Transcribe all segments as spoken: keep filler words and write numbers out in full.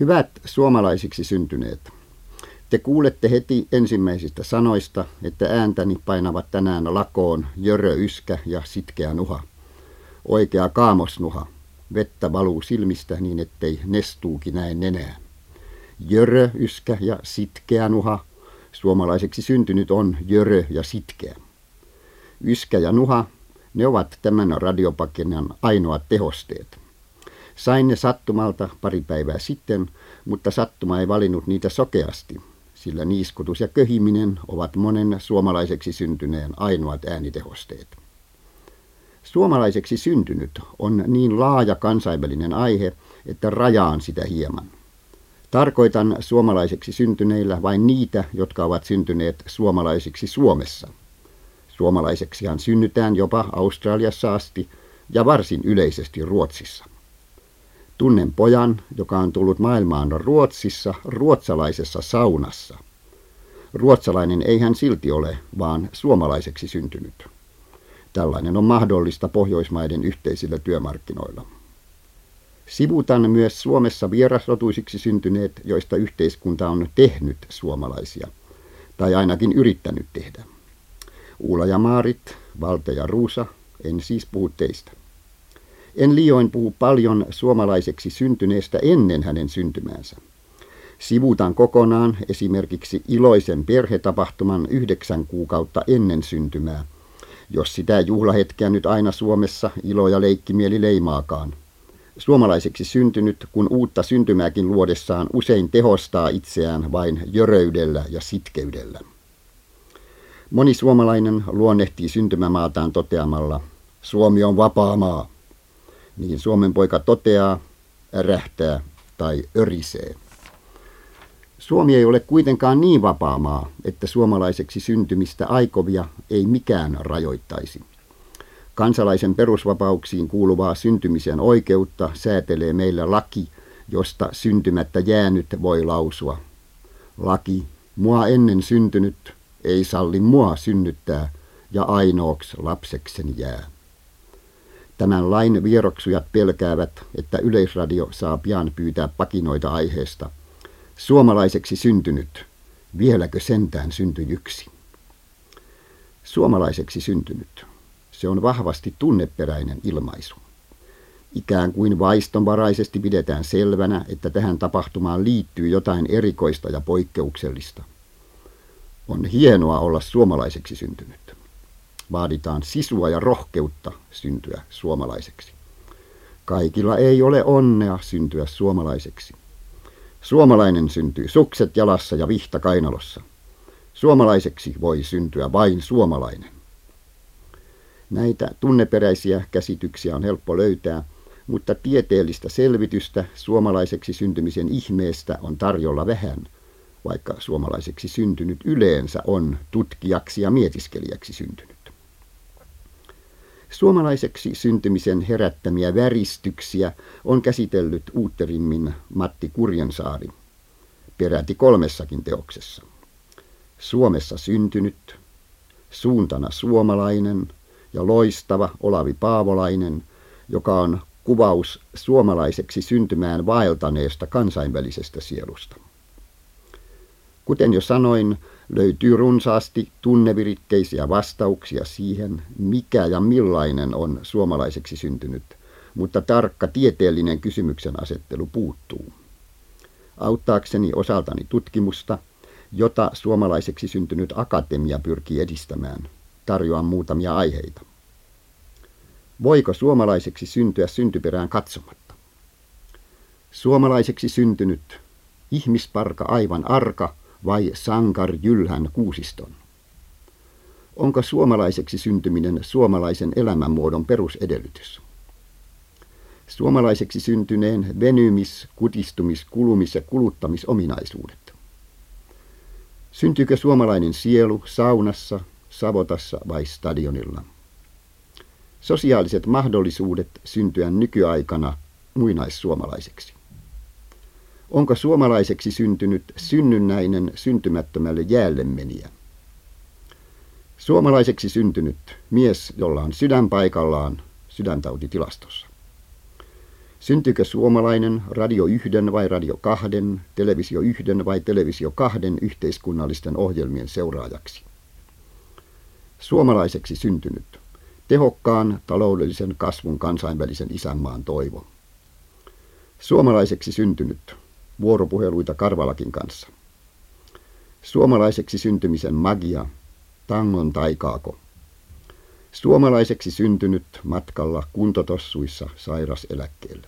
Hyvät suomalaisiksi syntyneet, te kuulette heti ensimmäisistä sanoista, että ääntäni painavat tänään lakoon jöröyskä ja sitkeä nuha. Oikea kaamosnuha. Vettä valuu silmistä niin, ettei nestuukin näe nenää. Jörö, yskä ja sitkeä nuha. Suomalaiseksi syntynyt on jörö ja sitkeä. Yskä ja nuha, ne ovat tämän radiopakenan ainoat tehosteet. Sain ne sattumalta pari päivää sitten, mutta sattuma ei valinnut niitä sokeasti, sillä niiskutus ja köhiminen ovat monen suomalaiseksi syntyneen ainoat äänitehosteet. Suomalaiseksi syntynyt on niin laaja kansainvälinen aihe, että rajaan sitä hieman. Tarkoitan suomalaiseksi syntyneillä vain niitä, jotka ovat syntyneet suomalaisiksi Suomessa. Suomalaiseksihan synnytään jopa Australiassa asti ja varsin yleisesti Ruotsissa. Tunnen pojan, joka on tullut maailmaan Ruotsissa, ruotsalaisessa saunassa. Ruotsalainen ei hän silti ole, vaan suomalaiseksi syntynyt. Tällainen on mahdollista Pohjoismaiden yhteisillä työmarkkinoilla. Sivutan myös Suomessa vierasrotuisiksi syntyneet, joista yhteiskunta on tehnyt suomalaisia, tai ainakin yrittänyt tehdä. Uula ja Maarit, Valte ja Ruusa, en siis puhu teistä. En liioin puhu paljon suomalaiseksi syntyneestä ennen hänen syntymäänsä. Sivutan kokonaan esimerkiksi iloisen perhetapahtuman yhdeksän kuukautta ennen syntymää, jos sitä juhlahetkeä nyt aina Suomessa ilo ja leikkimieli leimaakaan. Suomalaiseksi syntynyt, kun uutta syntymääkin luodessaan usein tehostaa itseään vain jöröydellä ja sitkeydellä. Moni suomalainen luonnehtii syntymämaataan toteamalla, Suomi on vapaa maa. Niin Suomen poika toteaa, ärähtää tai örisee. Suomi ei ole kuitenkaan niin vapaa maa, että suomalaiseksi syntymistä aikovia ei mikään rajoittaisi. Kansalaisen perusvapauksiin kuuluvaa syntymisen oikeutta säätelee meillä laki, josta syntymättä jäänyt voi lausua. Laki, mua ennen syntynyt, ei salli mua synnyttää ja ainoaksi lapsekseni jää. Tämän lain vieroksujat pelkäävät, että Yleisradio saa pian pyytää pakinoita aiheesta. Suomalaiseksi syntynyt. Vieläkö sentään syntyi yksi? Suomalaiseksi syntynyt. Se on vahvasti tunneperäinen ilmaisu. Ikään kuin vaistonvaraisesti pidetään selvänä, että tähän tapahtumaan liittyy jotain erikoista ja poikkeuksellista. On hienoa olla suomalaiseksi syntynyt. Vaaditaan sisua ja rohkeutta syntyä suomalaiseksi. Kaikilla ei ole onnea syntyä suomalaiseksi. Suomalainen syntyy sukset jalassa ja vihta kainalossa. Suomalaiseksi voi syntyä vain suomalainen. Näitä tunneperäisiä käsityksiä on helppo löytää, mutta tieteellistä selvitystä suomalaiseksi syntymisen ihmeestä on tarjolla vähän, vaikka suomalaiseksi syntynyt yleensä on tutkijaksi ja mietiskelijäksi syntynyt. Suomalaiseksi syntymisen herättämiä väristyksiä on käsitellyt uutterimmin Matti Kurjensaari, peräti kolmessakin teoksessa. Suomessa syntynyt, suuntana suomalainen ja loistava Olavi Paavolainen, joka on kuvaus suomalaiseksi syntymään vaeltaneesta kansainvälisestä sielusta. Kuten jo sanoin, löytyy runsaasti tunnevirikkeisiä vastauksia siihen, mikä ja millainen on suomalaiseksi syntynyt, mutta tarkka tieteellinen kysymyksen asettelu puuttuu. Auttaakseni osaltani tutkimusta, jota suomalaiseksi syntynyt akatemia pyrkii edistämään, tarjoan muutamia aiheita. Voiko suomalaiseksi syntyä syntyperään katsomatta? Suomalaiseksi syntynyt, ihmisparka aivan arka, vai Sankar Jylhän Kuusiston? Onko suomalaiseksi syntyminen suomalaisen elämänmuodon perusedellytys? Suomalaiseksi syntyneen venymis-, kutistumis-, kulumis- ja kuluttamisominaisuudet. Syntyykö suomalainen sielu saunassa, savotassa vai stadionilla? Sosiaaliset mahdollisuudet syntyä nykyaikana muinaissuomalaiseksi. Onko suomalaiseksi syntynyt synnynnäinen syntymättömälle jäälle meniä? Suomalaiseksi syntynyt mies, jolla on sydän paikallaan sydäntautitilastossa. Syntyykö suomalainen Radio yhden vai Radio kahden, Televisio yhden vai Televisio kahden yhteiskunnallisten ohjelmien seuraajaksi? Suomalaiseksi syntynyt. Tehokkaan taloudellisen kasvun kansainvälisen isänmaan toivo. Suomalaiseksi syntynyt. Vuoropuheluita Karvalakin kanssa. Suomalaiseksi syntymisen magia. Tangon taikaako. Suomalaiseksi syntynyt matkalla kuntotossuissa sairaseläkkeelle.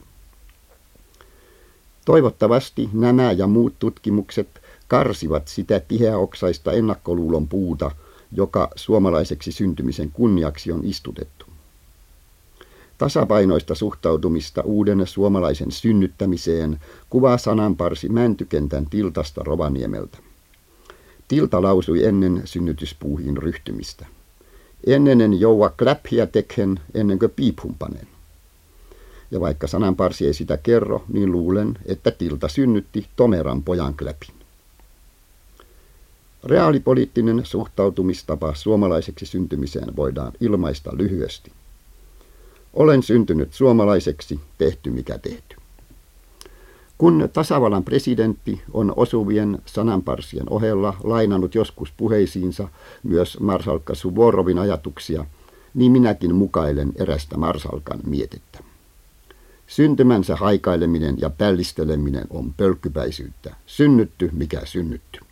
Toivottavasti nämä ja muut tutkimukset karsivat sitä tiheäoksaista ennakkoluulon puuta, joka suomalaiseksi syntymisen kunniaksi on istutettu. Tasapainoista suhtautumista uuden suomalaisen synnyttämiseen kuvaa sananparsi Mäntykentän Tiltasta Rovaniemeltä. Tilta lausui ennen synnytyspuuhiin ryhtymistä. Ennen joua kläppiä teken, ennen kuin piiphumpanen. Ja vaikka sananparsi ei sitä kerro, niin luulen, että Tilta synnytti tomeran pojan kläpin. Reaalipoliittinen suhtautumistapa suomalaiseksi syntymiseen voidaan ilmaista lyhyesti. Olen syntynyt suomalaiseksi, tehty mikä tehty. Kun tasavallan presidentti on osuvien sananparsien ohella lainannut joskus puheisiinsa myös marsalkka Suvorovin ajatuksia, niin minäkin mukailen erästä marsalkan mietettä. Syntymänsä haikaileminen ja pällisteleminen on pölkkypäisyyttä. Synnytty mikä synnytty.